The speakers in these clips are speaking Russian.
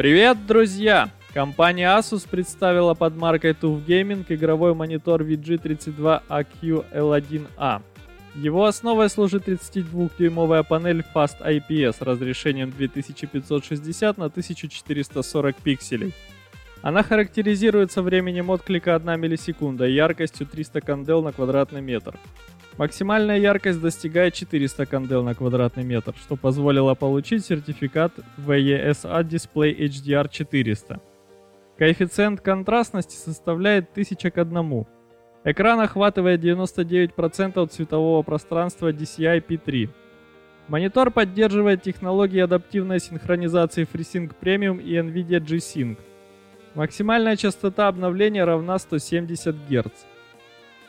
Привет, друзья! Компания Asus представила под маркой TUF Gaming игровой монитор VG32AQ-L1A. Его основой служит 32-дюймовая панель Fast IPS с разрешением 2560 на 1440 пикселей. Она характеризуется временем отклика 1 миллисекунда и яркостью 300 кандел на квадратный метр. Максимальная яркость достигает 400 кандел на квадратный метр, что позволило получить сертификат VESA Display HDR 400. Коэффициент контрастности составляет 1000 к 1. Экран охватывает 99% цветового пространства DCI-P3. Монитор поддерживает технологии адаптивной синхронизации FreeSync Premium и NVIDIA G-Sync. Максимальная частота обновления равна 170 Гц.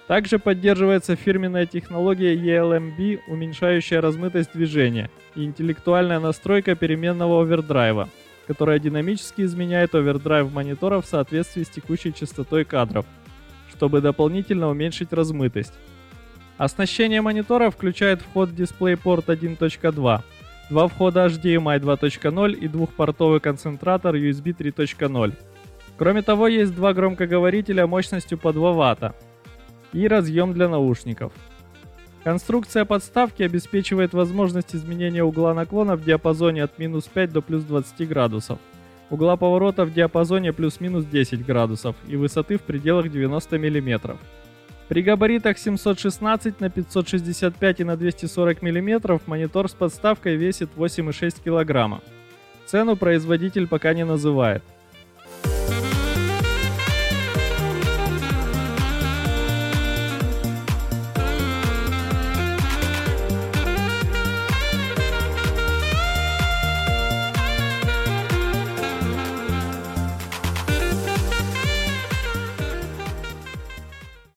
Также поддерживается фирменная технология ELMB, уменьшающая размытость движения, и интеллектуальная настройка переменного овердрайва, которая динамически изменяет овердрайв монитора в соответствии с текущей частотой кадров, чтобы дополнительно уменьшить размытость. Оснащение монитора включает вход DisplayPort 1.2, два входа HDMI 2.0 и двухпортовый концентратор USB 3.0. Кроме того, есть два громкоговорителя мощностью по 2 Вт. И разъем для наушников. Конструкция подставки обеспечивает возможность изменения угла наклона в диапазоне от минус 5 до плюс 20 градусов, угла поворота в диапазоне плюс-минус 10 градусов и высоты в пределах 90 мм. При габаритах 716 на 565 и на 240 мм монитор с подставкой весит 8,6 кг. Цену производитель пока не называет.